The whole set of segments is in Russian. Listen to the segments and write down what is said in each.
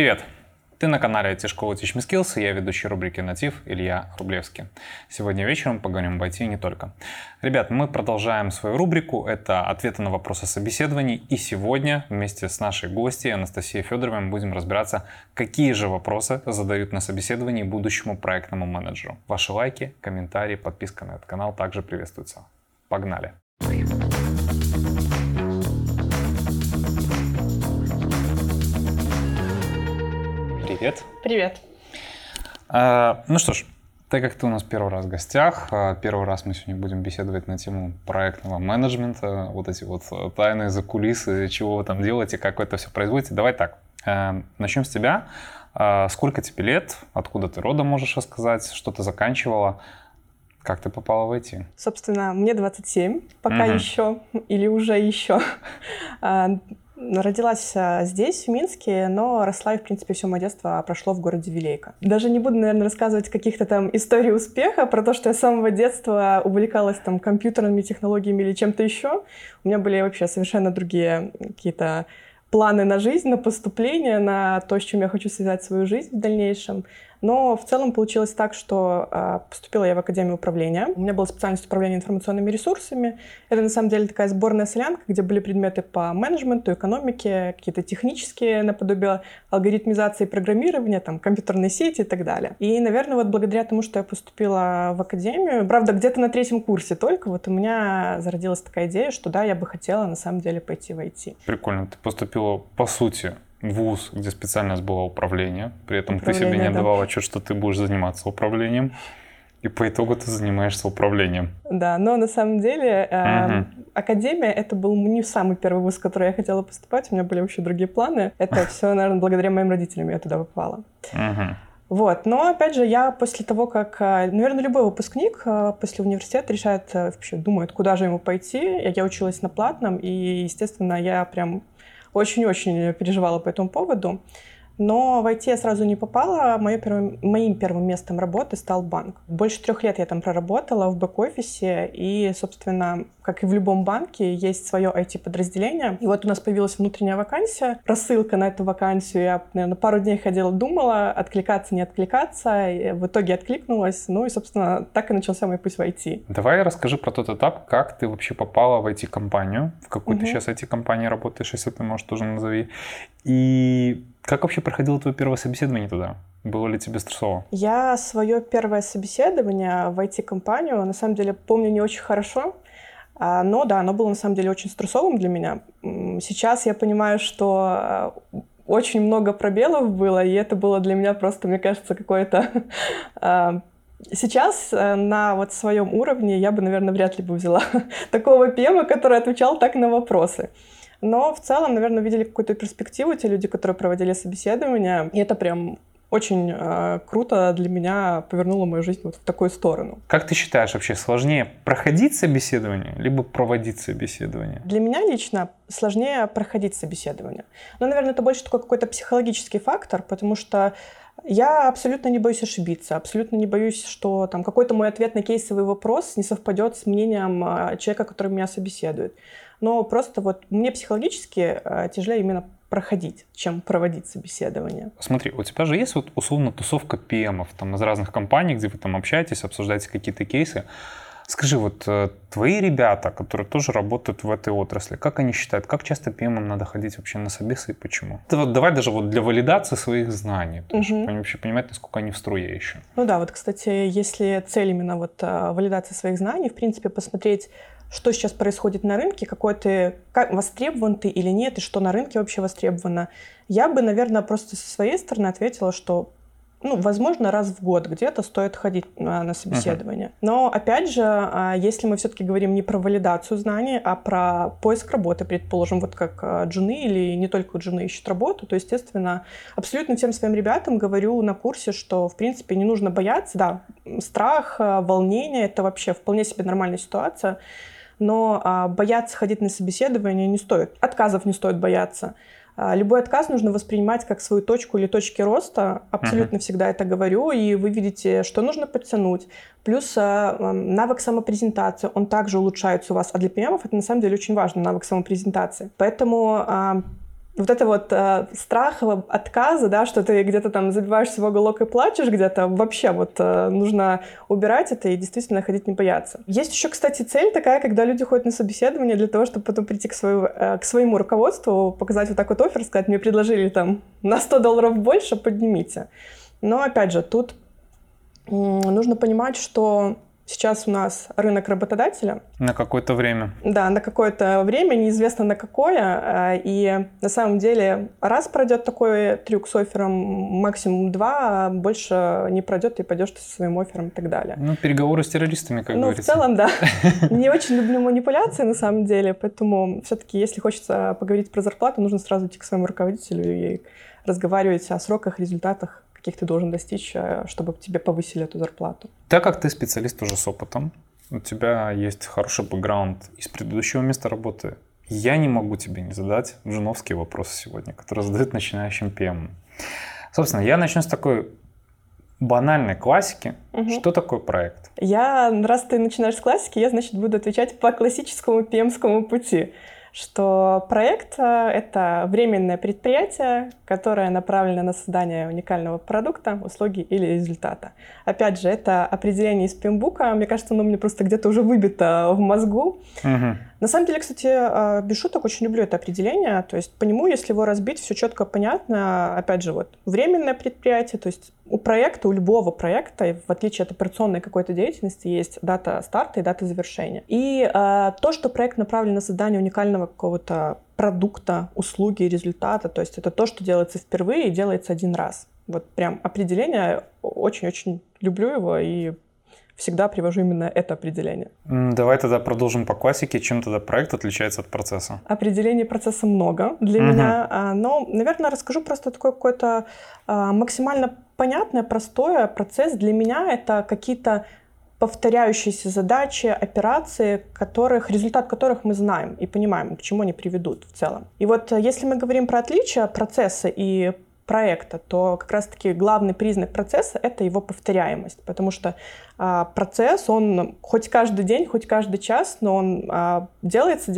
Привет! Ты на канале IT-школы Teach Me Skills, и я ведущий рубрики «Натив» Илья Рублевский. Сегодня вечером поговорим об IT и не только. Ребят, мы продолжаем свою рубрику, это ответы на вопросы собеседований, и сегодня вместе с нашей гостьей Анастасией Федоровой мы будем разбираться, какие же вопросы задают на собеседовании будущему проектному менеджеру. Ваши лайки, комментарии, подписка на этот канал также приветствуются. Погнали! Привет. Привет. Ну что ж, так как ты у нас первый раз в гостях, первый раз мы сегодня будем беседовать на тему проектного менеджмента, вот эти вот тайны за кулисы, чего вы там делаете, как вы это все производите. Давай так, начнем с тебя. Сколько тебе лет, откуда ты родом, можешь рассказать, что ты заканчивала, как ты попала в IT? Собственно, мне 27, пока еще, или уже еще. Родилась здесь, в Минске, но росла и, в принципе, все мое детство прошло в городе Вилейка. Даже не буду, наверное, рассказывать каких-то там историй успеха, про то, что я с самого детства увлекалась там компьютерными технологиями или чем-то еще. У меня были вообще совершенно другие какие-то планы на жизнь, на поступление, на то, с чем я хочу связать свою жизнь в дальнейшем. Но в целом получилось так, что поступила я в Академию управления. У меня была специальность управления информационными ресурсами. Это на самом деле такая сборная солянка, где были предметы по менеджменту, экономике, какие-то технические наподобие алгоритмизации и программирования, там, компьютерные сети и так далее. И, наверное, вот благодаря тому, что я поступила в Академию, правда, где-то на третьем курсе только, вот у меня зародилась такая идея, что да, я бы хотела на самом деле пойти в IT. Прикольно, ты поступила по сути вуз, где специальность была управление, при этом ты себе не отдавала отчет, что ты будешь заниматься управлением, и по итогу ты занимаешься управлением. Да, но на самом деле Академия — это был не самый первый вуз, в который я хотела поступать, у меня были вообще другие планы. Это все, наверное, благодаря моим родителям я туда попала. Вот, но опять же, я после того, как, наверное, любой выпускник после университета решает, вообще думает, куда же ему пойти, я училась на платном, и, естественно, я прям очень-очень переживала по этому поводу, но в IT я сразу не попала. Моим первым местом работы стал банк. Больше 3 лет я там проработала в бэк-офисе, и, собственно, как и в любом банке, есть свое IT-подразделение. И вот у нас появилась внутренняя вакансия, рассылка на эту вакансию. Я, наверное, пару дней ходила, думала, откликаться, не откликаться. И в итоге откликнулась, ну и, собственно, так и начался мой путь в IT. Давай расскажи про тот этап, как ты вообще попала в IT-компанию, в какую ты сейчас IT-компании работаешь, если ты можешь, тоже назови. И как вообще проходило твое первое собеседование туда? Было ли тебе стрессово? Я свое первое собеседование в IT-компанию, на самом деле, помню не очень хорошо. Но да, оно было на самом деле очень стрессовым для меня. Сейчас я понимаю, что очень много пробелов было, и это было для меня просто, мне кажется, какое-то... Сейчас на вот своем уровне я бы, наверное, вряд ли бы взяла такого ПМа, который отвечал так на вопросы. Но в целом, наверное, видели какую-то перспективу те люди, которые проводили собеседование, и это прям... очень круто для меня повернуло мою жизнь вот в такую сторону. Как ты считаешь, вообще сложнее проходить собеседование, либо проводить собеседование? Для меня лично сложнее проходить собеседование. Но, наверное, это больше такой какой-то психологический фактор, потому что я абсолютно не боюсь ошибиться, абсолютно не боюсь, что там какой-то мой ответ на кейсовый вопрос не совпадет с мнением человека, который меня собеседует. Но просто вот мне психологически тяжелее именно проходить, чем проводить собеседование. Смотри, у тебя же есть вот условно тусовка ПМов там из разных компаний, где вы там общаетесь, обсуждаете какие-то кейсы. Скажи, вот твои ребята, которые тоже работают в этой отрасли, как они считают, как часто ПМам надо ходить вообще на собесы и почему? Давай даже вот для валидации своих знаний, потому что они вообще понимают, насколько они в струе еще. Ну да, вот, кстати, если цель именно вот валидации своих знаний, в принципе, посмотреть, что сейчас происходит на рынке, какой ты, как, востребован ты или нет, и что на рынке вообще востребовано. Я бы, наверное, просто со своей стороны ответила, что, ну, возможно, раз в год где-то стоит ходить на собеседование. Но, опять же, если мы все-таки говорим не про валидацию знаний, а про поиск работы, предположим, вот как джуны или не только джуны ищут работу, то, естественно, абсолютно всем своим ребятам говорю на курсе, что, в принципе, не нужно бояться. Да, страх, волнение — это вообще вполне себе нормальная ситуация. Но бояться ходить на собеседование не стоит. Отказов не стоит бояться. Любой отказ нужно воспринимать как свою точку или точки роста. Абсолютно всегда это говорю. И вы видите, что нужно подтянуть. Плюс навык самопрезентации, он также улучшается у вас. А для ПМов это на самом деле очень важно, навык самопрезентации. Поэтому Вот это вот страх отказа, да, что ты где-то там забиваешься в уголок и плачешь где-то, вообще вот нужно убирать это и действительно ходить не бояться. Есть еще, кстати, цель такая, когда люди ходят на собеседование для того, чтобы потом прийти к своему руководству, показать вот такой оффер, сказать, мне предложили там на $100 больше, поднимите. Но опять же, тут нужно понимать, что сейчас у нас рынок работодателя. На какое-то время. Да, на какое-то время, неизвестно на какое. И на самом деле раз пройдет такой трюк с оффером, максимум два, а больше не пройдет, и пойдешь ты со своим оффером и так далее. Ну, переговоры с террористами, как говорится. Ну, в целом, да. Не очень люблю манипуляции, на самом деле, поэтому все-таки, если хочется поговорить про зарплату, нужно сразу идти к своему руководителю и разговаривать о сроках, результатах, каких ты должен достичь, чтобы тебе повысили эту зарплату. Так как ты специалист уже с опытом, у тебя есть хороший бэкграунд из предыдущего места работы, я не могу тебе не задать джуновские вопросы сегодня, которые задают начинающим ПМ. Собственно, я начну с такой банальной классики. Угу. Что такое проект? Раз ты начинаешь с классики, я, значит, буду отвечать по классическому ПМскому пути, что проект — это временное предприятие, которое направлено на создание уникального продукта, услуги или результата. Опять же, это определение из PMBOK. Мне кажется, оно мне просто где-то уже выбито в мозгу. Угу. На самом деле, кстати, без шуток, очень люблю это определение. То есть по нему, если его разбить, все четко понятно. Опять же, вот временное предприятие, то есть у любого проекта, в отличие от операционной какой-то деятельности, есть дата старта и дата завершения. И то, что проект направлен на создание уникального какого-то продукта, услуги, результата, то есть это то, что делается впервые и делается один раз. Вот прям определение, очень-очень люблю его и всегда привожу именно это определение. Давай тогда продолжим по классике. Чем тогда проект отличается от процесса? Определений процесса много для меня, но, наверное, расскажу просто такое какое-то максимально понятное, простое. Процесс для меня — это какие-то повторяющиеся задачи, операции, результат которых мы знаем и понимаем, к чему они приведут в целом. И вот если мы говорим про отличия процесса и проекта, то как раз-таки главный признак процесса — это его повторяемость, потому что процесс, он хоть каждый день, хоть каждый час, но он делается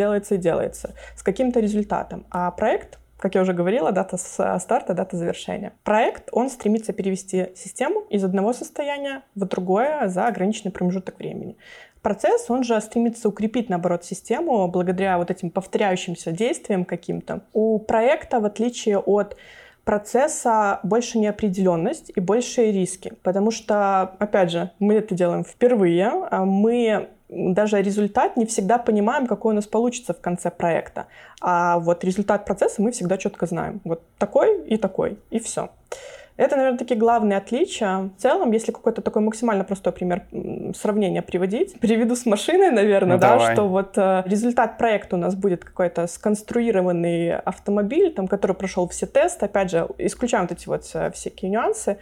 с каким-то результатом. А проект, как я уже говорила, дата старта, дата завершения. Проект, он стремится перевести систему из одного состояния в другое за ограниченный промежуток времени. Процесс, он же стремится укрепить, наоборот, систему благодаря вот этим повторяющимся действиям каким-то. У проекта, в отличие от процесса, больше неопределенность и большие риски, потому что, опять же, мы это делаем впервые, мы даже результат не всегда понимаем, какой у нас получится в конце проекта, а вот результат процесса мы всегда четко знаем, вот такой, и все. Это, наверное, такие главные отличия. В целом, если какой-то такой максимально простой пример сравнения приводить, приведу с машиной, наверное, давай. Что вот результат проекта у нас будет какой-то сконструированный автомобиль, который прошел все тесты, опять же, исключаем вот эти вот всякие нюансы.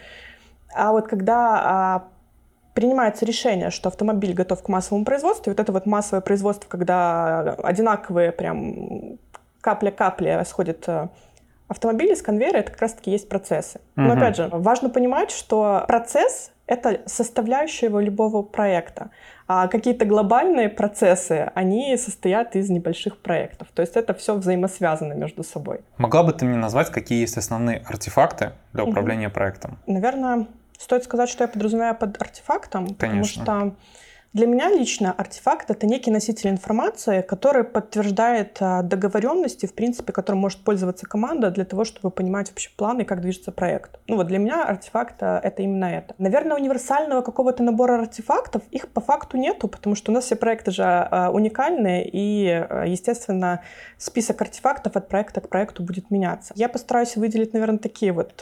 А вот когда принимается решение, что автомобиль готов к массовому производству, и вот это вот массовое производство, когда одинаковые прям капля-капля сходят автомобили с конвейера, это как раз-таки есть процессы. Uh-huh. Но опять же, важно понимать, что процесс — это составляющая его любого проекта. А какие-то глобальные процессы, они состоят из небольших проектов. То есть это все взаимосвязано между собой. Могла бы ты мне назвать, какие есть основные артефакты для управления проектом? Наверное, стоит сказать, что я подразумеваю под артефактом. Конечно. Потому что для меня лично артефакт — это некий носитель информации, который подтверждает договоренности, в принципе, которым может пользоваться команда для того, чтобы понимать вообще планы, как движется проект. Ну вот для меня артефакт — это именно это. Наверное, универсального какого-то набора артефактов их по факту нету, потому что у нас все проекты же уникальные, и, естественно, список артефактов от проекта к проекту будет меняться. Я постараюсь выделить, наверное, такие вот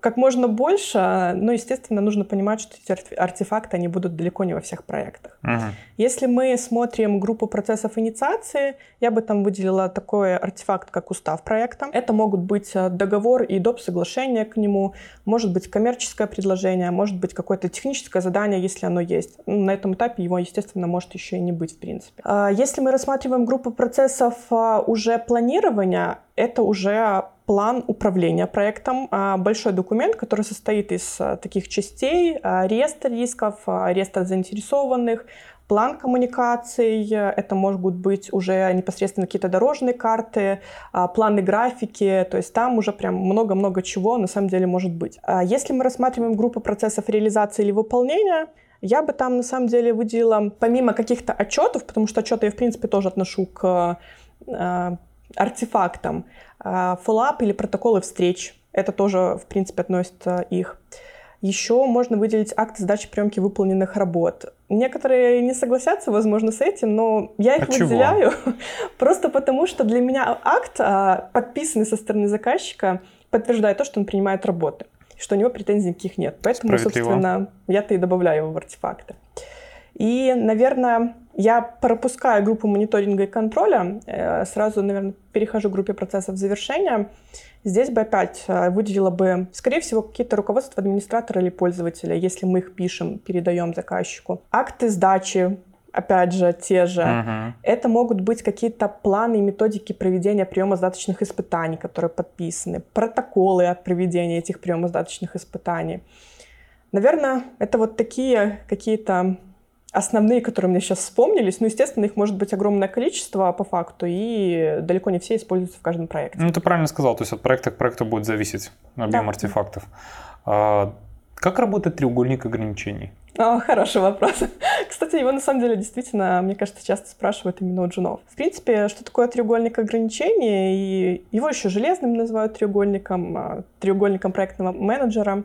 как можно больше, но, естественно, нужно понимать, что эти артефакты, они будут далеко не во всех проектах. Ага. Если мы смотрим группу процессов инициации, я бы там выделила такой артефакт, как устав проекта. Это могут быть договор и доп. Соглашение к нему, может быть коммерческое предложение, может быть какое-то техническое задание, если оно есть. На этом этапе его, естественно, может еще и не быть, в принципе. Если мы рассматриваем группу процессов уже планирования, это уже план управления проектом, большой документ, который состоит из таких частей: реестр рисков, реестр заинтересованных, план коммуникаций, это могут быть уже непосредственно какие-то дорожные карты, планы графики, то есть там уже прям много-много чего на самом деле может быть. Если мы рассматриваем группы процессов реализации или выполнения, я бы там на самом деле выделила, помимо каких-то отчетов, потому что отчеты я в принципе тоже отношу к артефактам, фоллоуап или протоколы встреч, это тоже в принципе относится их. Еще можно выделить акт сдачи приемки выполненных работ. Некоторые не согласятся, возможно, с этим, но я их выделяю просто потому, что для меня акт, подписанный со стороны заказчика, подтверждает то, что он принимает работы, что у него претензий никаких нет. Поэтому, собственно, я-то и добавляю его в артефакты. И, наверное, я пропускаю группу мониторинга и контроля, сразу, наверное, перехожу к группе процессов завершения. Здесь бы опять выделила бы, скорее всего, какие-то руководства администратора или пользователя, если мы их пишем, передаем заказчику. Акты сдачи, опять же, те же. Это могут быть какие-то планы и методики проведения приема сдаточных испытаний, которые подписаны, протоколы от проведения этих приема сдаточных испытаний. Наверное, это вот такие какие-то основные, которые мне сейчас вспомнились, ну, естественно, их может быть огромное количество по факту, и далеко не все используются в каждом проекте. Ну, ты правильно сказал, то есть от проекта к проекту будет зависеть объем артефактов. А как работает треугольник ограничений? Хороший вопрос. Кстати, его на самом деле действительно, мне кажется, часто спрашивают именно у джунов. В принципе, что такое треугольник ограничений? И его еще железным называют треугольником проектного менеджера.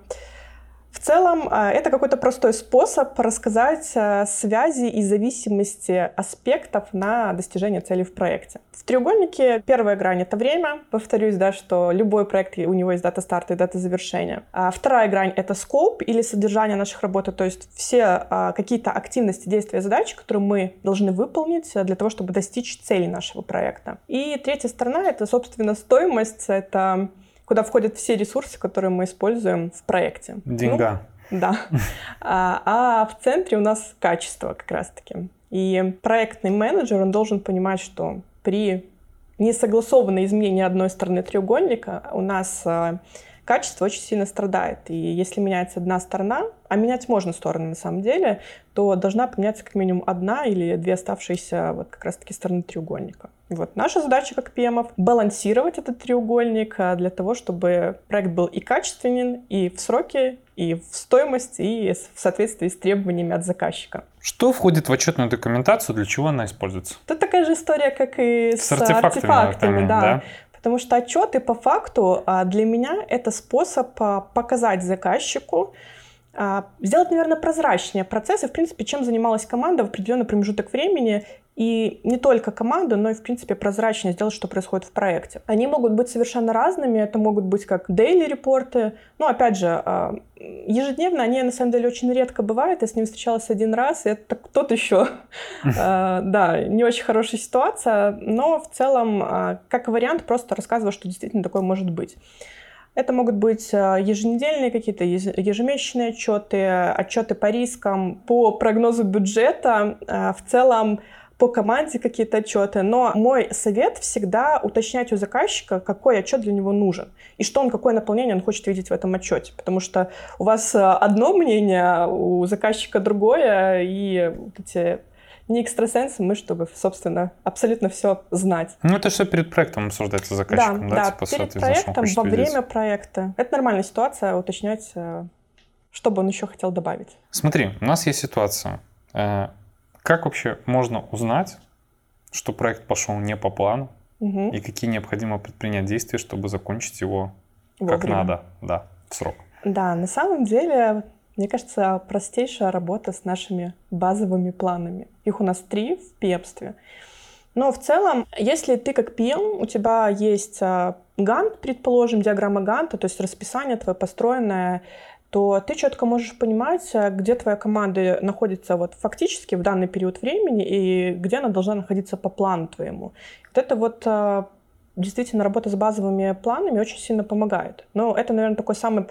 В целом, это какой-то простой способ рассказать связи и зависимости аспектов на достижение цели в проекте. В треугольнике первая грань — это время. Повторюсь, да, что любой проект, у него есть дата старта и дата завершения. Вторая грань — это скоп или содержание наших работ, то есть все какие-то активности, действия, задачи, которые мы должны выполнить для того, чтобы достичь цели нашего проекта. И третья сторона — это, собственно, стоимость, это куда входят все ресурсы, которые мы используем в проекте. Деньга. Ну, да. А в центре у нас качество как раз-таки. И проектный менеджер, он должен понимать, что при несогласованной изменении одной стороны треугольника у нас качество очень сильно страдает. И если меняется одна сторона, а менять можно стороны на самом деле, то должна поменяться как минимум одна или две оставшиеся вот как раз-таки стороны треугольника. Вот наша задача как PM-ов — балансировать этот треугольник для того, чтобы проект был и качественен, и в сроке, и в стоимости, и в соответствии с требованиями от заказчика. Что входит в отчетную документацию, для чего она используется? Это такая же история, как и с артефактами, да. Потому что отчеты по факту для меня это способ показать заказчику, сделать, наверное, прозрачнее процессы, в принципе, чем занималась команда в определенный промежуток времени, и не только команду, но и, в принципе, прозрачнее сделать, что происходит в проекте. Они могут быть совершенно разными, это могут быть как дейли-репорты, но, опять же, ежедневно они, на самом деле, очень редко бывают, я с ним встречалась один раз, и это кто-то еще, да, не очень хорошая ситуация, но, в целом, как вариант, просто рассказываю, что действительно такое может быть. Это могут быть еженедельные какие-то ежемесячные отчеты, отчеты по рискам, по прогнозу бюджета, в целом по команде какие-то отчеты. Но мой совет всегда уточнять у заказчика, какой отчет для него нужен и что он, какое наполнение он хочет видеть в этом отчете. Потому что у вас одно мнение, у заказчика другое, и вот эти не экстрасенсы мы, чтобы, собственно, абсолютно все знать. Ну, это все перед проектом обсуждается с заказчиком, да? Да, перед проектом, во время проекта. Это нормальная ситуация, уточнять, что бы он еще хотел добавить. Смотри, у нас есть ситуация. Как вообще можно узнать, что проект пошел не по плану, и какие необходимо предпринять действия, чтобы закончить его как надо, да, в срок? Да, на самом деле, мне кажется, простейшая работа с нашими базовыми планами. Их у нас 3 в пиемстве. Но в целом, если ты как PM, у тебя есть Gantt, предположим, диаграмма Ганта, то есть расписание твое построенное, то ты четко можешь понимать, где твоя команда находится вот фактически в данный период времени и где она должна находиться по плану твоему. Вот это вот действительно работа с базовыми планами очень сильно помогает. Но это, наверное, такой самый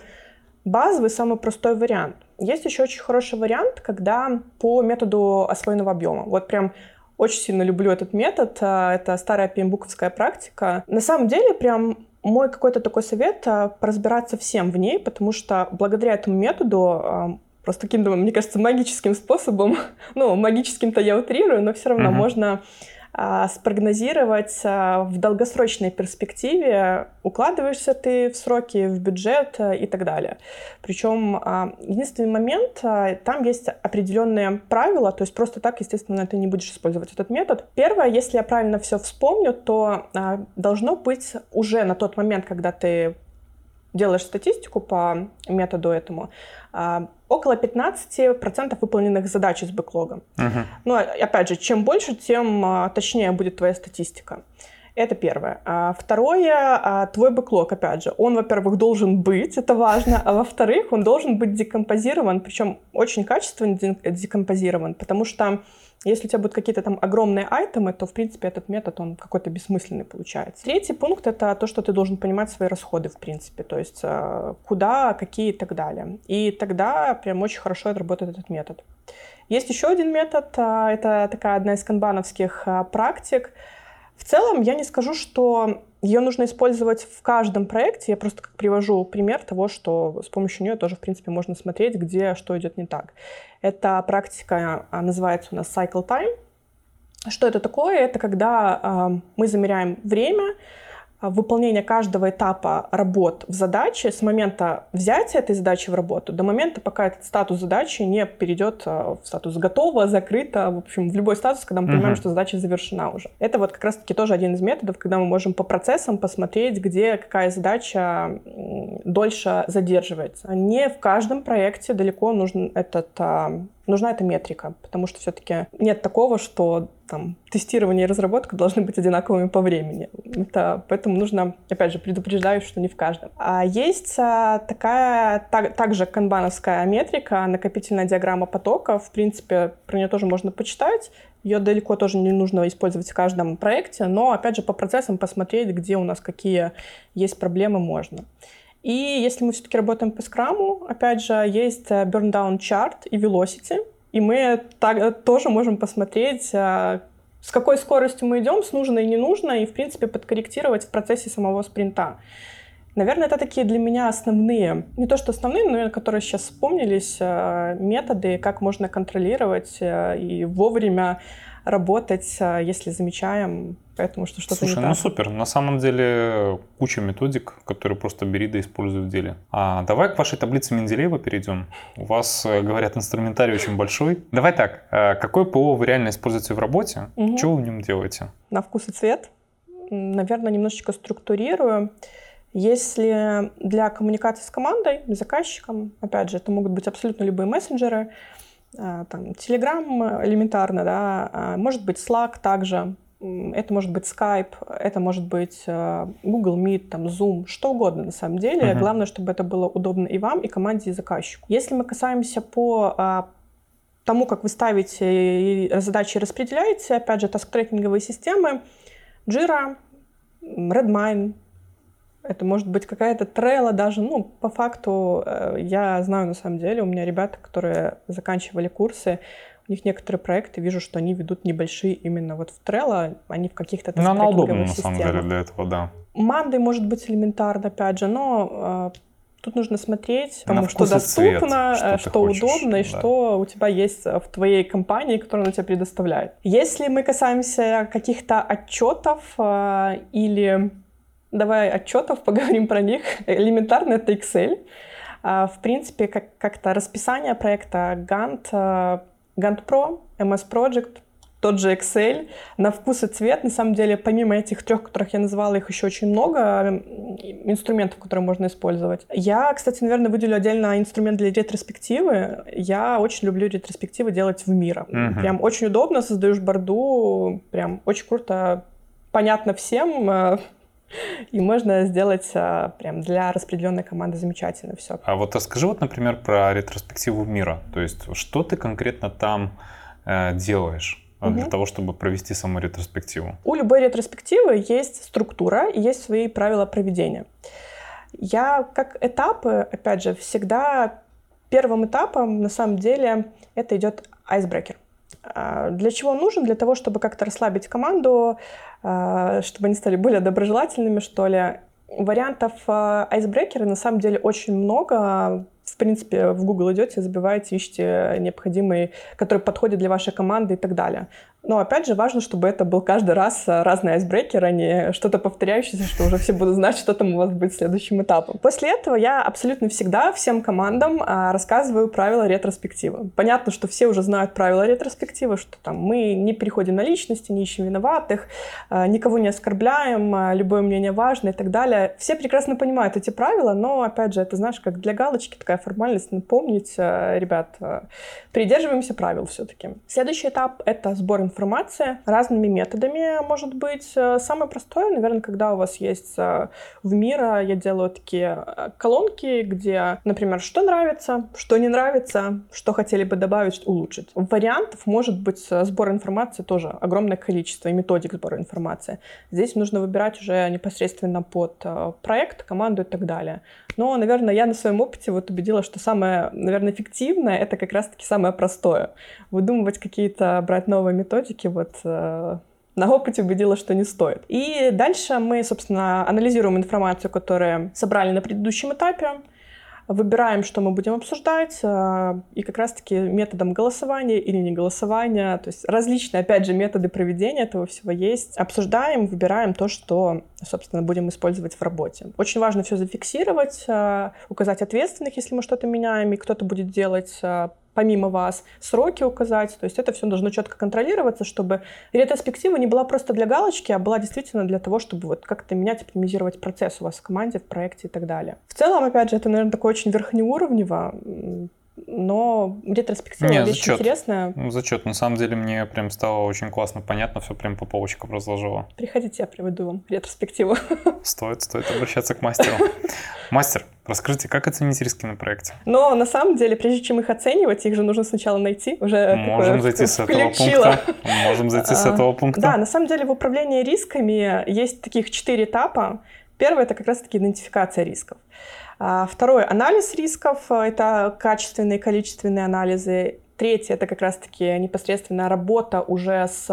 базовый, самый простой вариант. Есть еще очень хороший вариант, когда по методу освоенного объема. Вот прям очень сильно люблю этот метод. Это старая PMBOK-овская практика. На самом деле, прям мой какой-то такой совет — разбираться всем в ней, потому что благодаря этому методу просто каким-то, мне кажется, магическим способом, ну, магическим-то я утрирую, но все равно можно спрогнозировать в долгосрочной перспективе, укладываешься ты в сроки, в бюджет и так далее. Причем единственный момент, там есть определенные правила, то есть просто так, естественно, ты не будешь использовать этот метод. Первое, если я правильно все вспомню, то должно быть уже на тот момент, когда ты делаешь статистику по методу этому, около 15% выполненных задач из бэклога. Ну, опять же, чем больше, тем точнее будет твоя статистика. Это первое. Второе, твой бэклог, опять же, он, во-первых, должен быть, это важно, а во-вторых, он должен быть декомпозирован, причем очень качественно декомпозирован, потому что если у тебя будут какие-то там огромные айтемы, то, в принципе, этот метод, он какой-то бессмысленный получается. Третий пункт — это то, что ты должен понимать свои расходы, в принципе, то есть куда, какие и так далее. И тогда прям очень хорошо отработает этот метод. Есть еще один метод, это такая одна из канбановских практик. В целом, я не скажу, что ее нужно использовать в каждом проекте. Я просто привожу пример того, что с помощью нее тоже, в принципе, можно смотреть, где что идет не так. Эта практика называется у нас cycle time. Что это такое? Это когда мы замеряем время выполнения каждого этапа работ в задаче с момента взятия этой задачи в работу до момента, пока этот статус задачи не перейдет в статус «готово», «закрыто», в общем, в любой статус, когда мы понимаем, что задача завершена уже. Это вот как раз-таки тоже один из методов, когда мы можем по процессам посмотреть, где какая задача дольше задерживается. Не в каждом проекте далеко нужен нужна эта метрика, потому что все-таки нет такого, что там тестирование и разработка должны быть одинаковыми по времени. Поэтому нужно, опять же, предупреждаю, что не в каждом. А есть также канбановская метрика, накопительная диаграмма потока. В принципе, про нее тоже можно почитать. Ее далеко тоже не нужно использовать в каждом проекте, но, опять же, по процессам посмотреть, где у нас какие есть проблемы, можно. И если мы все-таки работаем по скраму, опять же, есть burn-down chart и velocity, и мы тоже можем посмотреть, с какой скоростью мы идем, с нужной и не нужной, и, в принципе, подкорректировать в процессе самого спринта. Наверное, это такие для меня основные, не то что основные, но которые сейчас вспомнились, методы, как можно контролировать и вовремя работать, если замечаем, поэтому что-то не так. Слушай, ну супер. На самом деле куча методик, которые просто бери да используй в деле. А давай к вашей таблице Менделеева перейдем. У вас, говорят, инструментарий очень большой. Давай так, какое ПО вы реально используете в работе? Чего вы в нем делаете? На вкус и цвет. Наверное, немножечко структурирую. Если для коммуникации с командой, заказчиком, опять же, это могут быть абсолютно любые мессенджеры, там, Telegram элементарно, да, может быть Slack также, это может быть Skype, это может быть Google Meet, там, Zoom, что угодно на самом деле. Главное, чтобы это было удобно и вам, и команде, и заказчику. Если мы касаемся по тому, как вы ставите задачи и распределяете, опять же, таск-трекинговые системы, Jira, Redmine, это может быть какая-то Trello даже. Ну, по факту, я знаю, на самом деле, у меня ребята, которые заканчивали курсы, у них некоторые проекты, вижу, что они ведут небольшие именно вот в Trello, они в каких-то таск-трекинговых системах. На самом деле, для этого, да. Monday может быть элементарно, опять же, но тут нужно смотреть, потому что доступно, что удобно, и что у тебя есть в твоей компании, которую она тебе предоставляет. Если мы касаемся каких-то отчетов или... Давай отчетов, поговорим про них. Элементарно это Excel. В принципе, как-то расписание проекта Gantt Pro, MS Project, тот же Excel, на вкус и цвет. На самом деле, помимо этих трех, которых я называла, их еще очень много инструментов, которые можно использовать. Я, кстати, наверное, выделю отдельно инструмент для ретроспективы. Я очень люблю ретроспективы делать в Miro. Прям очень удобно, создаешь борду, прям очень круто, понятно всем. И можно сделать прям для распределенной команды замечательно все. А вот расскажи, например, про ретроспективу Miro. То есть, что ты конкретно там делаешь для того, чтобы провести саму ретроспективу? У любой ретроспективы есть структура и есть свои правила проведения. Я как этапы, опять же, всегда первым этапом, на самом деле, это идет айсбрекер. Для чего он нужен? Для того, чтобы как-то расслабить команду, чтобы они стали более доброжелательными, что ли. Вариантов айсбрекера на самом деле очень много. в принципе, в Google идете, забиваете, ищете необходимый, который подходит для вашей команды и так далее. Но, опять же, важно, чтобы это был каждый раз разный айсбрекер, а не что-то повторяющееся, что уже все будут знать, что там у вас будет следующим этапом. После этого я абсолютно всегда всем командам рассказываю правила ретроспективы. Понятно, что все уже знают правила ретроспективы, что там мы не переходим на личности, не ищем виноватых, никого не оскорбляем, любое мнение важно и так далее. Все прекрасно понимают эти правила, но, опять же, это, знаешь, как для галочки такая формальность напомнить, ребят, придерживаемся правил все-таки. Следующий этап — это сбор информации разными методами, может быть. Самое простое, наверное, когда у вас есть в Miro, я делаю такие колонки, где, например, что нравится, что не нравится, что хотели бы добавить, что улучшить. Вариантов может быть сбора информации тоже огромное количество и методик сбора информации. Здесь нужно выбирать уже непосредственно под проект, команду и так далее. Но, наверное, я на своем опыте вот убедила, что самое, наверное, эффективное — это как раз-таки самое простое. Выдумывать какие-то, брать новые методики, вот на опыте убедила, что не стоит. И дальше мы, собственно, анализируем информацию, которую собрали на предыдущем этапе, выбираем, что мы будем обсуждать, и как раз-таки методом голосования или не голосования, то есть различные, опять же, методы проведения этого всего есть. Обсуждаем, выбираем то, что, собственно, будем использовать в работе. Очень важно все зафиксировать, указать ответственных, если мы что-то меняем, и кто-то будет делать помимо вас, сроки указать. То есть это все должно четко контролироваться, чтобы ретроспектива не была просто для галочки, а была действительно для того, чтобы вот как-то менять, оптимизировать процесс у вас в команде, в проекте и так далее. В целом, опять же, это, наверное, такое очень верхнеуровнево, но ретроспективная вещь интересная. Зачет. На самом деле мне прям стало очень классно, понятно, все прям по полочкам разложило. Приходите, я приведу вам ретроспективу. Стоит обращаться к мастеру. Мастер, расскажите, как оценить риски на проекте? Но на самом деле, прежде чем их оценивать, их же нужно сначала найти. Уже можем зайти с этого пункта. Да, на самом деле в управлении рисками есть таких 4 этапа. Первый — это как раз-таки идентификация рисков. Второе – анализ рисков, это качественные и количественные анализы. Третье – это как раз-таки непосредственная работа уже с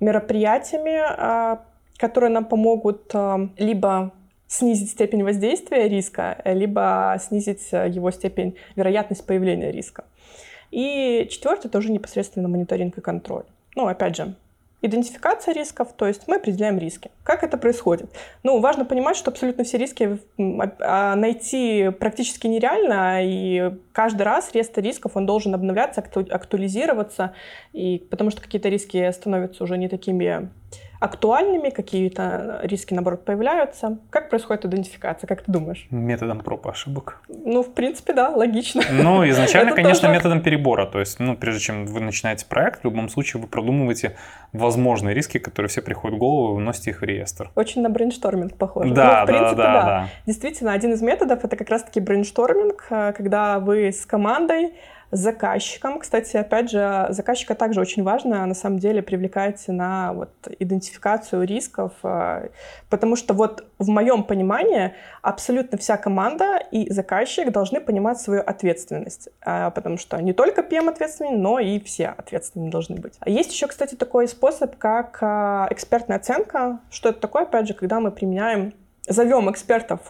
мероприятиями, которые нам помогут либо снизить степень воздействия риска, либо снизить его степень, вероятность появления риска. И четвертое – это уже непосредственно мониторинг и контроль. Ну, опять же, идентификация рисков, то есть мы определяем риски. Как это происходит? Ну, важно понимать, что абсолютно все риски найти практически нереально, и каждый раз реестр рисков, он должен обновляться, актуализироваться, и потому что какие-то риски становятся уже не такими актуальными, какие-то риски, наоборот, появляются. Как происходит идентификация, как ты думаешь? Методом проб и ошибок. Ну, в принципе, да, логично. Ну, изначально, конечно, тоже методом перебора. То есть, ну, прежде чем вы начинаете проект, в любом случае вы продумываете возможные риски, которые все приходят в голову, вы вносите их в реестр. Очень на брейншторминг похоже. Да, ну, в принципе, да. Действительно, один из методов — это как раз-таки брейншторминг, когда вы с командой, с заказчиком. Кстати, опять же, заказчика также очень важно, на самом деле, привлекаете на вот идентификацию рисков, потому что вот в моем понимании абсолютно вся команда и заказчик должны понимать свою ответственность, потому что не только ПМ ответственен, но и все ответственны должны быть. Есть еще, кстати, такой способ, как экспертная оценка. Что это такое? Опять же, когда мы применяем, зовем экспертов,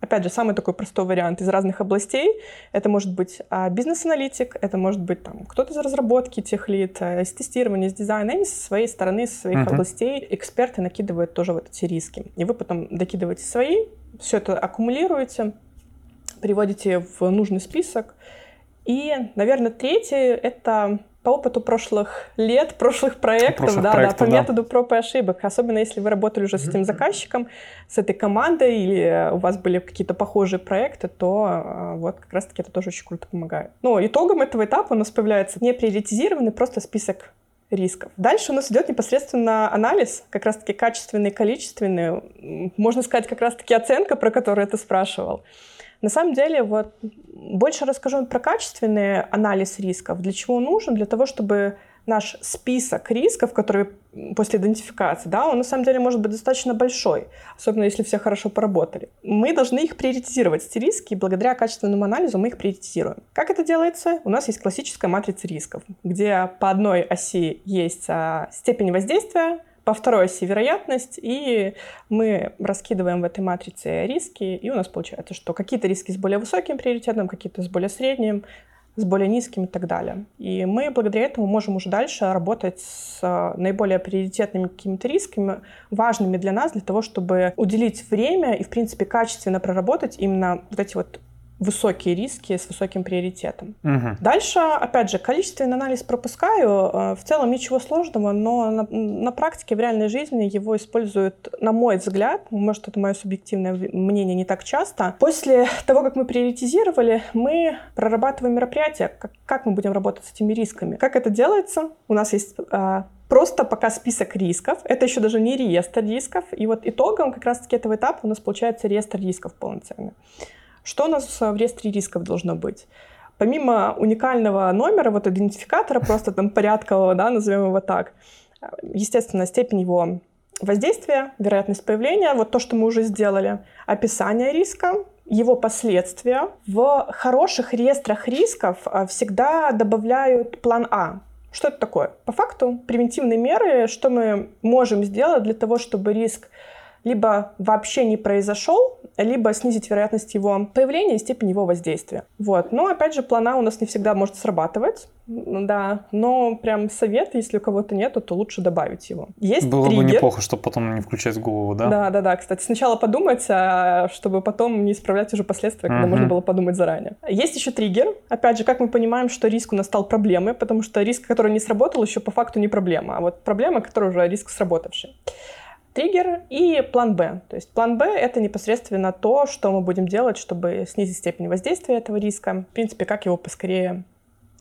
опять же, самый такой простой вариант из разных областей. Это может быть бизнес-аналитик, это может быть там кто-то из разработки, техлид, из тестирования, из дизайна. Они со своей стороны, со своих областей эксперты накидывают тоже вот эти риски. И вы потом докидываете свои, все это аккумулируете, приводите в нужный список. И, наверное, третье — это по опыту прошлых лет, прошлых проектов, по методу проб и ошибок. Особенно если вы работали уже с этим заказчиком, с этой командой, или у вас были какие-то похожие проекты, то вот как раз-таки это тоже очень круто помогает. Но итогом этого этапа у нас появляется неприоритизированный просто список рисков. Дальше у нас идет непосредственно анализ, как раз-таки качественный, количественный, можно сказать, как раз-таки оценка, про которую ты спрашивал. На самом деле, вот больше расскажу про качественный анализ рисков. Для чего он нужен? Для того, чтобы наш список рисков, которые после идентификации, да, он на самом деле может быть достаточно большой, особенно если все хорошо поработали. Мы должны их приоритизировать, эти риски, и благодаря качественному анализу мы их приоритизируем. Как это делается? У нас есть классическая матрица рисков, где по одной оси есть степень воздействия, по второй оси вероятность, и мы раскидываем в этой матрице риски, и у нас получается, что какие-то риски с более высоким приоритетом, какие-то с более средним, с более низким и так далее. И мы благодаря этому можем уже дальше работать с наиболее приоритетными какими-то рисками, важными для нас, для того, чтобы уделить время и, в принципе, качественно проработать именно вот эти вот высокие риски с высоким приоритетом. Угу. Дальше, опять же, количественный анализ пропускаю. В целом ничего сложного, но на практике, в реальной жизни его используют, на мой взгляд, может, это мое субъективное мнение, не так часто. После того, как мы приоритизировали, мы прорабатываем мероприятия, как мы будем работать с этими рисками. Как это делается? У нас есть... Просто пока список рисков, это еще даже не реестр рисков, и вот итогом как раз-таки этого этапа у нас получается реестр рисков полноценный. Что у нас в реестре рисков должно быть? Помимо уникального номера, вот идентификатора, просто там порядкового, да, назовем его так, естественно, степень его воздействия, вероятность появления, вот то, что мы уже сделали, описание риска, его последствия. В хороших реестрах рисков всегда добавляют план А. Что это такое? По факту превентивные меры, что мы можем сделать для того, чтобы риск либо вообще не произошел, либо снизить вероятность его появления и степень его воздействия. Вот. Но, опять же, план А у нас не всегда может срабатывать, да, но прям совет, если у кого-то нету, то лучше добавить его. Есть триггер. Было бы неплохо, чтобы потом не включать голову, да? Да, кстати, сначала подумать, чтобы потом не исправлять уже последствия, когда можно было подумать заранее. Есть еще триггер. Опять же, как мы понимаем, что риск у нас стал проблемой, потому что риск, который не сработал, еще по факту не проблема, а вот проблема, которая уже риск сработавший. Триггер и план Б. То есть план Б — это непосредственно то, что мы будем делать, чтобы снизить степень воздействия этого риска. В принципе, как его поскорее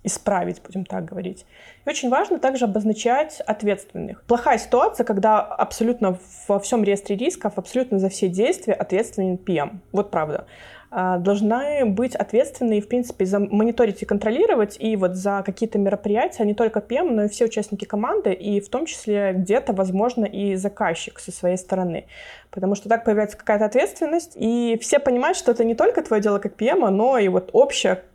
исправить, будем так говорить. И очень важно также обозначать ответственных. Плохая ситуация, когда абсолютно во всем реестре рисков, абсолютно за все действия ответственен PM. Вот правда. Должны быть ответственны и, в принципе, за мониторить и контролировать, и вот за какие-то мероприятия, не только ПМ, но и все участники команды, и в том числе где-то, возможно, и заказчик со своей стороны. Потому что так появляется какая-то ответственность, и все понимают, что это не только твое дело как ПМ, но и вот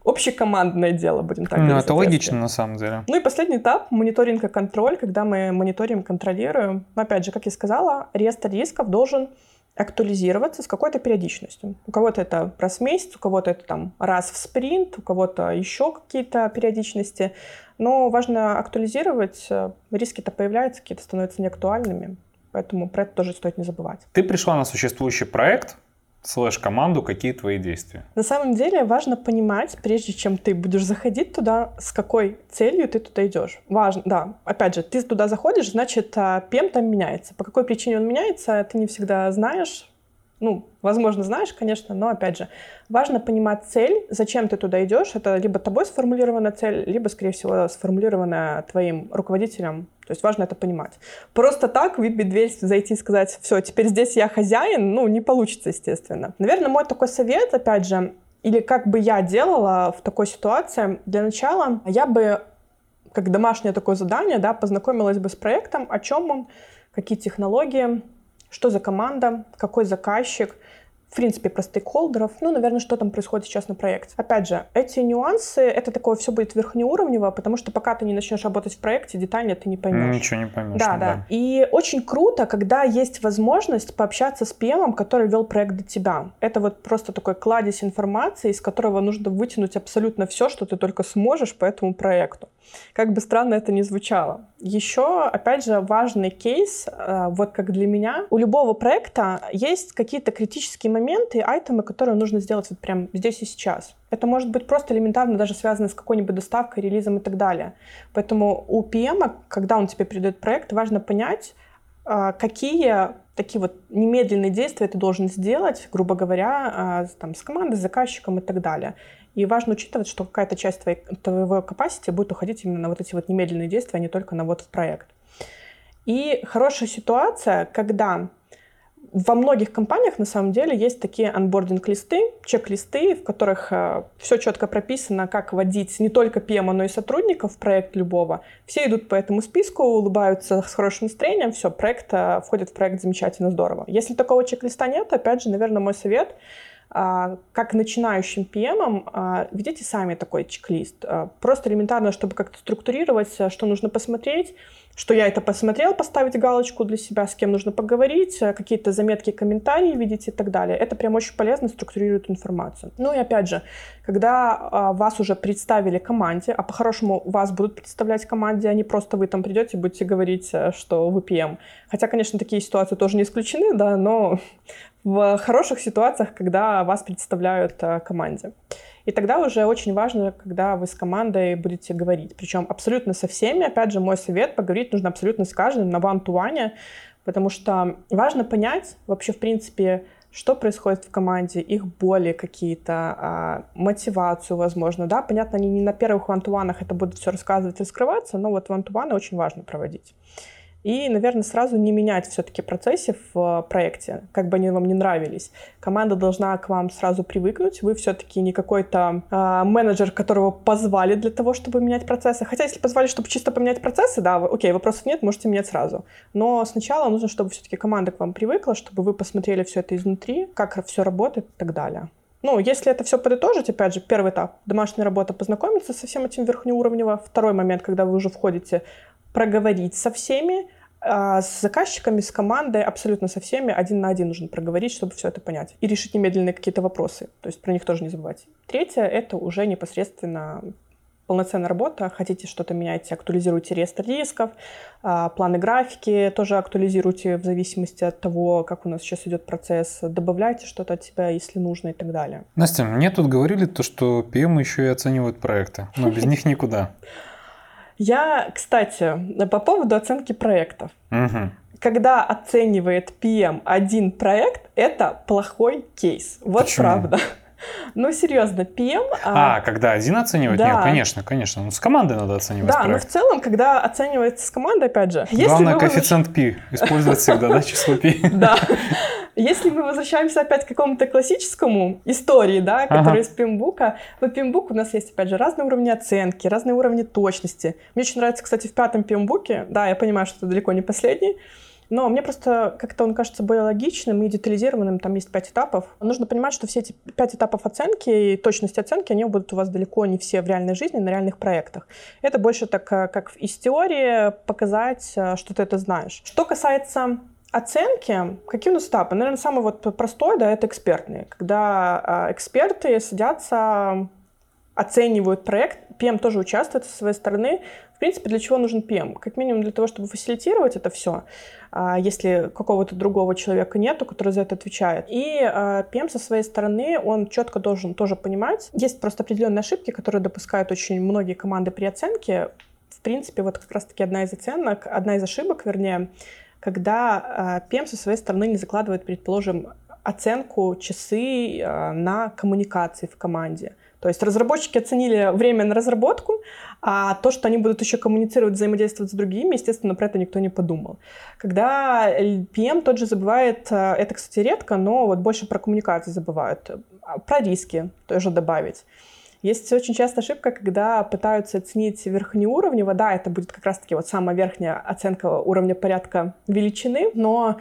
общекомандное дело, будем так говорить. Ну, это логично, на самом деле. Ну и последний этап — мониторинг и контроль, когда мы мониторим, контролируем. Опять же, как я сказала, реестр рисков должен актуализироваться с какой-то периодичностью. У кого-то это раз в месяц, у кого-то это там раз в спринт, у кого-то еще какие-то периодичности. Но важно актуализировать. Риски-то появляются, какие-то становятся неактуальными. Поэтому про это тоже стоит не забывать. Ты пришла на существующий проект, /команду, какие твои действия? На самом деле важно понимать, прежде чем ты будешь заходить туда, с какой целью ты туда идешь. Важно, да. Опять же, ты туда заходишь, значит, PM там меняется. По какой причине он меняется, ты не всегда знаешь. Ну, возможно, знаешь, конечно, но, опять же, важно понимать цель, зачем ты туда идешь. Это либо тобой сформулирована цель, либо, скорее всего, сформулирована твоим руководителем. То есть важно это понимать. Просто так выбить дверь, зайти и сказать: все, теперь здесь я хозяин, не получится, естественно. Наверное, мой такой совет, опять же, или как бы я делала в такой ситуации, для начала я бы, как домашнее такое задание, да, познакомилась бы с проектом, о чем он, какие технологии, что за команда, какой заказчик, в принципе, про стейкхолдеров, наверное, что там происходит сейчас на проекте. Опять же, эти нюансы, это такое все будет верхнеуровнево, потому что пока ты не начнешь работать в проекте, детально ты не поймешь. Ничего не поймешь. Да. И очень круто, когда есть возможность пообщаться с PM, который вел проект до тебя. Это вот просто такой кладезь информации, из которого нужно вытянуть абсолютно все, что ты только сможешь по этому проекту. Как бы странно это ни звучало. Еще, опять же, важный кейс, вот как для меня. У любого проекта есть какие-то критические моменты, айтемы, которые нужно сделать вот прямо здесь и сейчас. Это может быть просто элементарно даже связано с какой-нибудь доставкой, релизом и так далее. Поэтому у PM, когда он тебе передает проект, важно понять, какие такие вот немедленные действия ты должен сделать, грубо говоря, там, с командой, с заказчиком и так далее. И важно учитывать, что какая-то часть твоего capacity будет уходить именно на вот эти вот немедленные действия, а не только на вот проект. И хорошая ситуация, когда во многих компаниях на самом деле есть такие онбординг-листы, чек-листы, в которых все четко прописано, как вводить не только PM, но и сотрудников в проект любого. Все идут по этому списку, улыбаются с хорошим настроением, все, проект входит в проект замечательно, здорово. Если такого чек-листа нет, опять же, наверное, мой совет – как начинающим PM ведите сами такой чек-лист. Просто элементарно, чтобы как-то структурировать, что нужно посмотреть, что я это посмотрел, поставить галочку для себя, с кем нужно поговорить, какие-то заметки, комментарии видеть и так далее. Это прям очень полезно структурирует информацию. Ну и опять же, когда вас уже представили команде, а по-хорошему вас будут представлять команде, а не просто вы там придете и будете говорить, что вы PM. Хотя, конечно, такие ситуации тоже не исключены, да, но в хороших ситуациях, когда вас представляют команде. И тогда уже очень важно, когда вы с командой будете говорить. Причем абсолютно со всеми. Опять же, мой совет, поговорить нужно абсолютно с каждым на one-to-one, потому что важно понять вообще, в принципе, что происходит в команде, их боли какие-то, мотивацию, возможно. Да? Понятно, они не на первых one-to-one-ах это будут все рассказывать и раскрываться, но вот one-to-one очень важно проводить. И, наверное, сразу не менять все-таки процессы в проекте, как бы они вам не нравились. Команда должна к вам сразу привыкнуть. Вы все-таки не какой-то менеджер, которого позвали для того, чтобы менять процессы. Хотя, если позвали, чтобы чисто поменять процессы, да, окей, вопросов нет, можете менять сразу. Но сначала нужно, чтобы все-таки команда к вам привыкла, чтобы вы посмотрели все это изнутри, как все работает и так далее. Ну, если это все подытожить, опять же, первый этап — домашняя работа, познакомиться со всем этим верхнеуровнево. Второй момент, когда вы уже входите, проговорить со всеми, с заказчиками, с командой, абсолютно со всеми, один на один нужно проговорить, чтобы все это понять. И решить немедленно какие-то вопросы, то есть про них тоже не забывать. Третье — это уже непосредственно полноценная работа. Хотите что-то менять — актуализируйте реестр рисков, планы, графики тоже актуализируйте в зависимости от того, как у нас сейчас идет процесс. Добавляйте что-то от себя, если нужно, и так далее. Настя, мне тут говорили то, что PM еще и оценивают проекты, но без них никуда. Я, кстати, по поводу оценки проектов. Угу. Когда оценивает PM один проект, это плохой кейс. Вот почему? Правда. Ну, серьезно, PM... когда один оценивает? Да. Нет, конечно. Ну, с командой надо оценивать проект. Да, но в целом, когда оценивается с командой, опять же... Главное, коэффициент P использовать всегда, да, число P. Да. Если мы возвращаемся опять к какому-то классическому истории, да, который из PMBOK, по PMBOK у нас есть, опять же, разные уровни оценки, разные уровни точности. Мне очень нравится, кстати, в 5-м PMBOK, да, я понимаю, что это далеко не последний, но мне просто как-то он кажется более логичным и детализированным, там есть 5 этапов. Нужно понимать, что все эти 5 этапов оценки и точность оценки, они будут у вас далеко не все в реальной жизни, на реальных проектах. Это больше так, как из теории показать, что ты это знаешь. Что касается оценки, какие у нас этапы? Наверное, самый простой, да, это экспертные. Когда эксперты садятся, оценивают проект, PM тоже участвует со своей стороны. В принципе, для чего нужен PM? Как минимум для того, чтобы фасилитировать это все, если какого-то другого человека нету, который за это отвечает. И PM со своей стороны, он четко должен тоже понимать. Есть просто определенные ошибки, которые допускают очень многие команды при оценке. В принципе, вот как раз-таки одна из ошибок, когда PM со своей стороны не закладывает, предположим, оценку часы на коммуникации в команде. То есть разработчики оценили время на разработку, а то, что они будут еще коммуницировать, взаимодействовать с другими, естественно, про это никто не подумал. Когда PM тот же забывает, это, кстати, редко, но вот больше про коммуникации забывают, про риски тоже добавить. Есть очень часто ошибка, когда пытаются оценить верхнеуровнево, да, это будет как раз-таки вот самая верхняя оценка уровня порядка величины, но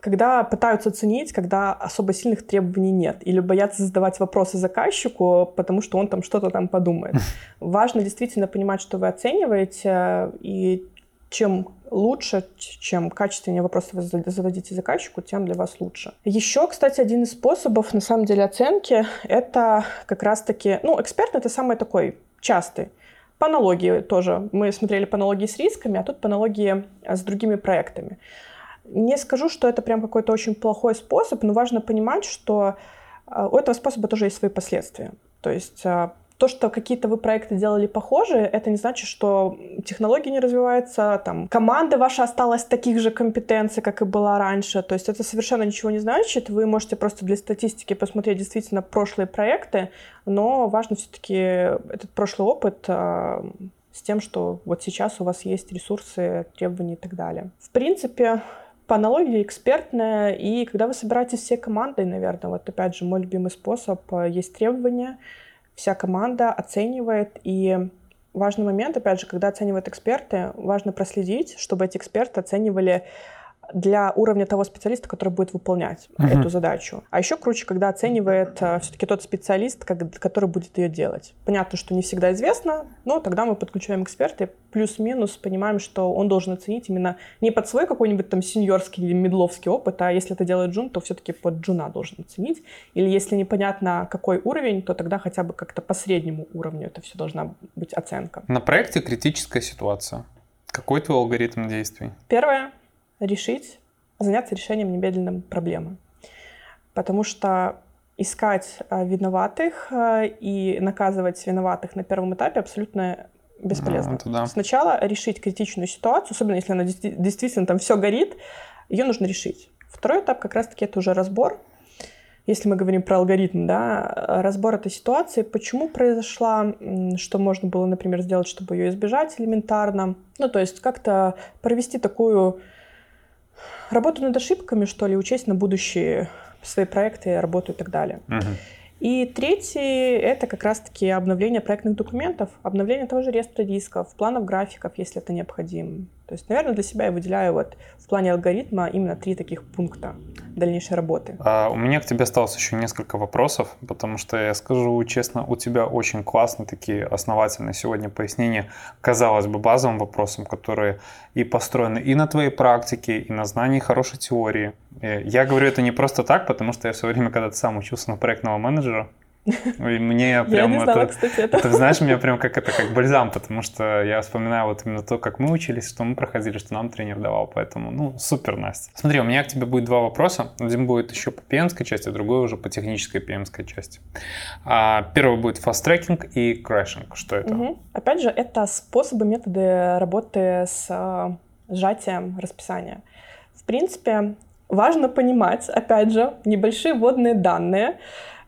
когда пытаются оценить, когда особо сильных требований нет, или боятся задавать вопросы заказчику, потому что он там что-то там подумает. Важно действительно понимать, что вы оцениваете, и чем лучше, чем качественнее вопросы вы зададите заказчику, тем для вас лучше. Еще, кстати, один из способов, на самом деле, оценки, это как раз-таки... Ну, эксперт — это самый такой частый. По аналогии тоже. Мы смотрели по аналогии с рисками, а тут по аналогии с другими проектами. Не скажу, что это прям какой-то очень плохой способ, но важно понимать, что у этого способа тоже есть свои последствия. То есть... То, что какие-то вы проекты делали похожие, это не значит, что технологии не развиваются, там, команда ваша осталась таких же компетенций, как и была раньше. То есть это совершенно ничего не значит. Вы можете просто для статистики посмотреть действительно прошлые проекты, но важно все-таки этот прошлый опыт с тем, что вот сейчас у вас есть ресурсы, требования и так далее. В принципе... По аналогии экспертная, и когда вы собираетесь всей командой, наверное, вот опять же мой любимый способ, есть требования, вся команда оценивает, и важный момент, опять же, когда оценивают эксперты, важно проследить, чтобы эти эксперты оценивали для уровня того специалиста, который будет выполнять эту задачу. А еще круче, когда оценивает все-таки тот специалист, который будет ее делать. Понятно, что не всегда известно, но тогда мы подключаем эксперта и плюс-минус понимаем, что он должен оценить именно не под свой какой-нибудь там сеньорский или медловский опыт, а если это делает джун, то все-таки под джуна должен оценить. Или если непонятно, какой уровень, то тогда хотя бы как-то по среднему уровню это все должна быть оценка. На проекте критическая ситуация. Какой твой алгоритм действий? Первое. Решить, заняться решением немедленным проблемы. Потому что искать виноватых и наказывать виноватых на первом этапе абсолютно бесполезно. Да. Сначала решить критичную ситуацию, особенно если она действительно там все горит, ее нужно решить. Второй этап как раз-таки это уже разбор. Если мы говорим про алгоритм, да, разбор этой ситуации, почему произошла, что можно было, например, сделать, чтобы ее избежать элементарно. Ну, то есть как-то провести такую работу над ошибками, что ли, учесть на будущие свои проекты, работу и так далее. И третий – это как раз-таки обновление проектных документов, обновление того же реестра рисков, планов, графиков, если это необходимо. То есть, наверное, для себя я выделяю вот в плане алгоритма именно 3 таких пункта дальнейшей работы. У меня к тебе осталось еще несколько вопросов, потому что, я скажу честно, у тебя очень классные такие основательные сегодня пояснения, казалось бы, базовым вопросам, которые и построены и на твоей практике, и на знании хорошей теории. Я говорю это не просто так, потому что я все время, когда ты сам учился на проектного менеджера, и мне прям я не знала, это, кстати, это. Ты знаешь, меня прям как бальзам, потому что я вспоминаю вот именно то, как мы учились, что мы проходили, что нам тренер давал, поэтому, супер, Настя. Смотри, у меня к тебе будет 2 вопроса. Один будет еще по ПМской части, а другой уже по технической ПМской части. Первый будет Fast Tracking и Crashing. Что это? Опять же, это способы, методы работы с сжатием расписания. В принципе, важно понимать, опять же, небольшие вводные данные.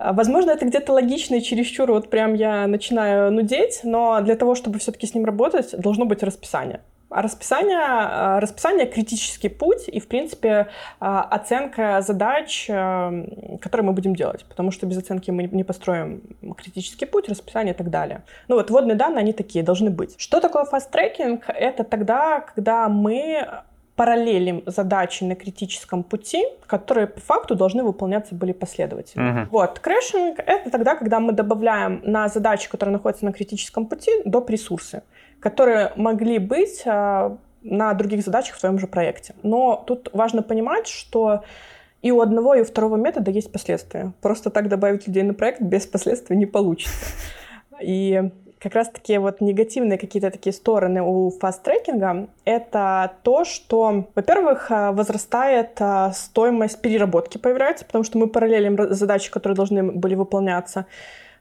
Возможно, это где-то логично и чересчур, вот прям я начинаю нудеть, но для того, чтобы все-таки с ним работать, должно быть расписание. А расписание – критический путь и, в принципе, оценка задач, которые мы будем делать, потому что без оценки мы не построим критический путь, расписание и так далее. Ну вот, вводные данные, они такие, должны быть. Что такое фаст-трекинг? Это тогда, когда мы параллелим задачи на критическом пути, которые по факту должны выполняться были последовательно. Вот, крэшинг — это тогда, когда мы добавляем на задачи, которые находятся на критическом пути, доп. Ресурсы, которые могли быть на других задачах в своем же проекте. Но тут важно понимать, что и у одного, и у второго метода есть последствия. Просто так добавить людей на проект без последствий не получится. И как раз-таки вот негативные какие-то такие стороны у фаст-трекинга — это то, что, во-первых, возрастает стоимость переработки появляется, потому что мы параллелим задачи, которые должны были выполняться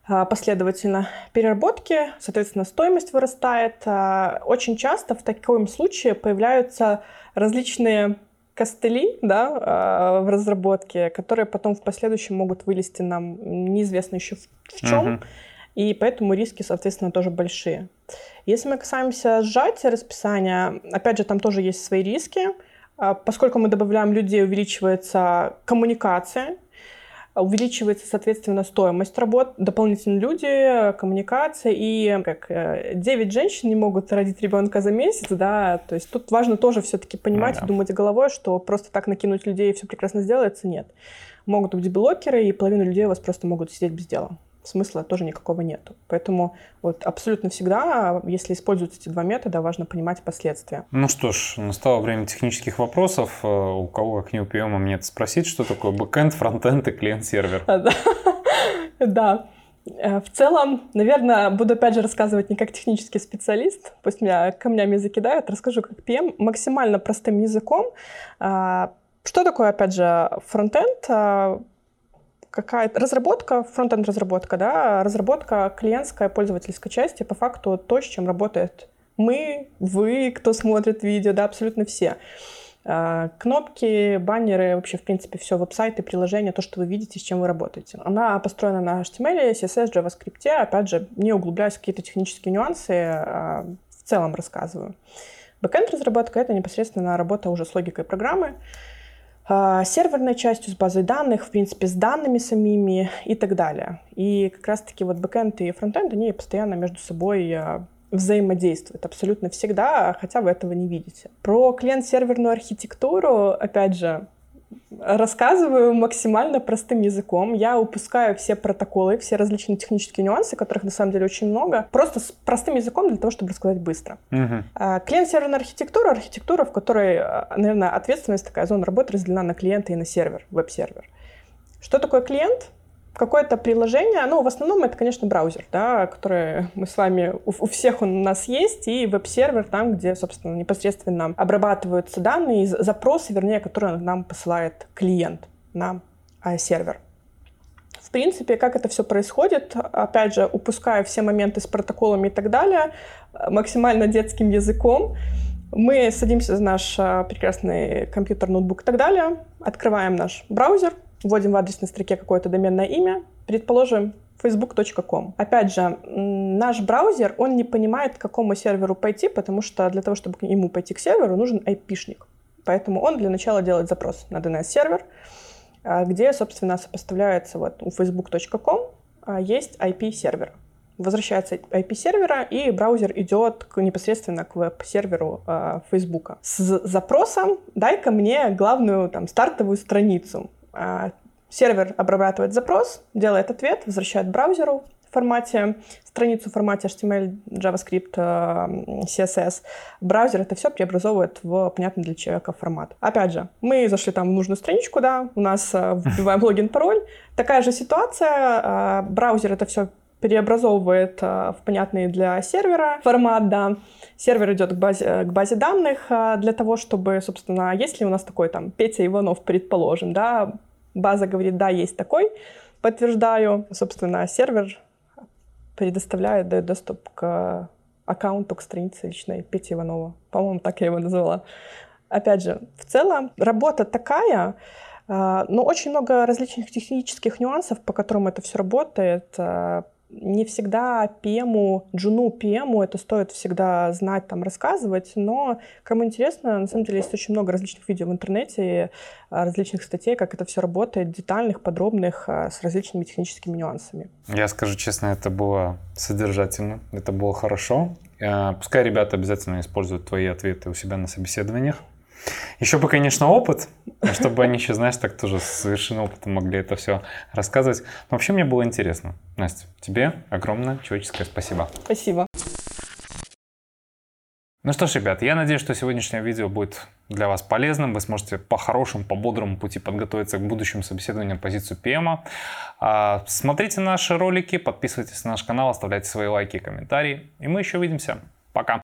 последовательно переработки, соответственно, стоимость вырастает. Очень часто в таком случае появляются различные костыли, да, в разработке, которые потом в последующем могут вылезти нам неизвестно еще в чем. И поэтому риски, соответственно, тоже большие. Если мы касаемся сжатия расписания, опять же, там тоже есть свои риски. Поскольку мы добавляем людей, увеличивается коммуникация, увеличивается, соответственно, стоимость работ, дополнительные люди, коммуникация. И как 9 женщин не могут родить ребенка за месяц, да, то есть тут важно тоже все-таки понимать и думать головой, что просто так накинуть людей и все прекрасно сделается, нет. Могут быть блокеры, и половина людей у вас просто могут сидеть без дела. Смысла тоже никакого нету. Поэтому вот абсолютно всегда, если используются эти 2 метода, важно понимать последствия. Ну что ж, настало время технических вопросов. У кого, как не у PM, мне это спросить, что такое бэкэнд, фронтенд и клиент-сервер? Да. В целом, наверное, буду опять же рассказывать не как технический специалист, пусть меня камнями закидают, расскажу как PM максимально простым языком. Что такое, опять же, фронтенд? Какая-то разработка, фронт-энд-разработка, да, разработка клиентской, пользовательской части, по факту то, с чем работает мы, вы, кто смотрит видео, да, абсолютно все. Кнопки, баннеры, вообще, в принципе, все, веб-сайты, приложения, то, что вы видите, с чем вы работаете. Она построена на HTML, CSS, JavaScript, опять же, не углубляясь в какие-то технические нюансы, в целом рассказываю. Бэкэнд-разработка — это непосредственно работа уже с логикой программы, серверной частью, с базой данных, в принципе, с данными самими и так далее. И как раз-таки вот бэкэнд и фронтенд, они постоянно между собой взаимодействует абсолютно всегда, хотя вы этого не видите. Про клиент-серверную архитектуру, опять же, рассказываю максимально простым языком. Я упускаю все протоколы, все различные технические нюансы, которых на самом деле очень много, просто с простым языком для того, чтобы рассказать быстро. Uh-huh. Клиент-серверная архитектура — архитектура, в которой, наверное, ответственность, такая зона работы разделена на клиента и на сервер, веб-сервер. Что такое клиент? Какое-то приложение, ну, в основном это, конечно, браузер, да, который мы с вами, у всех он у нас есть, и веб-сервер там, где, собственно, непосредственно обрабатываются данные, запросы, вернее, которые нам посылает клиент на сервер. В принципе, как это все происходит, опять же, упуская все моменты с протоколами и так далее, максимально детским языком, мы садимся за наш прекрасный компьютер, ноутбук и так далее, открываем наш браузер, вводим в адресной строке какое-то доменное имя, предположим, facebook.com. Опять же, наш браузер, он не понимает, к какому серверу пойти, потому что для того, чтобы ему пойти к серверу, нужен IP-шник. Поэтому он для начала делает запрос на DNS-сервер, где, собственно, сопоставляется вот у facebook.com есть IP-сервер. Возвращается IP-сервера, и браузер идет непосредственно к веб-серверу Facebook. С запросом «дай-ка мне главную там, стартовую страницу». Сервер обрабатывает запрос, делает ответ, возвращает браузеру в формате, страницу в формате HTML, JavaScript, CSS. Браузер это все преобразовывает в понятный для человека формат. Опять же, мы зашли там в нужную страничку, да, у нас вбиваем логин, пароль. Такая же ситуация, браузер это все преобразовывает в понятный для сервера формат, да. Сервер идет к базе данных для того, чтобы, собственно, если у нас такой там Петя Иванов, предположим, да, база говорит, да, есть такой, подтверждаю, собственно, сервер предоставляет, дает доступ к аккаунту, к странице личной Пети Иванова. По-моему, так я его назвала. Опять же, в целом работа такая, но очень много различных технических нюансов, по которым это все работает. Не всегда PM, джуну PM, это стоит всегда знать, там, рассказывать, но кому интересно, на самом деле есть очень много различных видео в интернете, различных статей, как это все работает, детальных, подробных, с различными техническими нюансами. Я скажу честно, это было содержательно, это было хорошо. Пускай ребята обязательно используют твои ответы у себя на собеседованиях. Еще бы, конечно, опыт, чтобы они еще, знаешь, так тоже с вершины опыта могли это все рассказывать. Но вообще мне было интересно. Настя, тебе огромное человеческое спасибо. Спасибо. Ну что ж, ребят, я надеюсь, что сегодняшнее видео будет для вас полезным. Вы сможете по хорошему, по бодрому пути подготовиться к будущему собеседованию на позицию ПМа. Смотрите наши ролики, подписывайтесь на наш канал, оставляйте свои лайки и комментарии. И мы еще увидимся. Пока.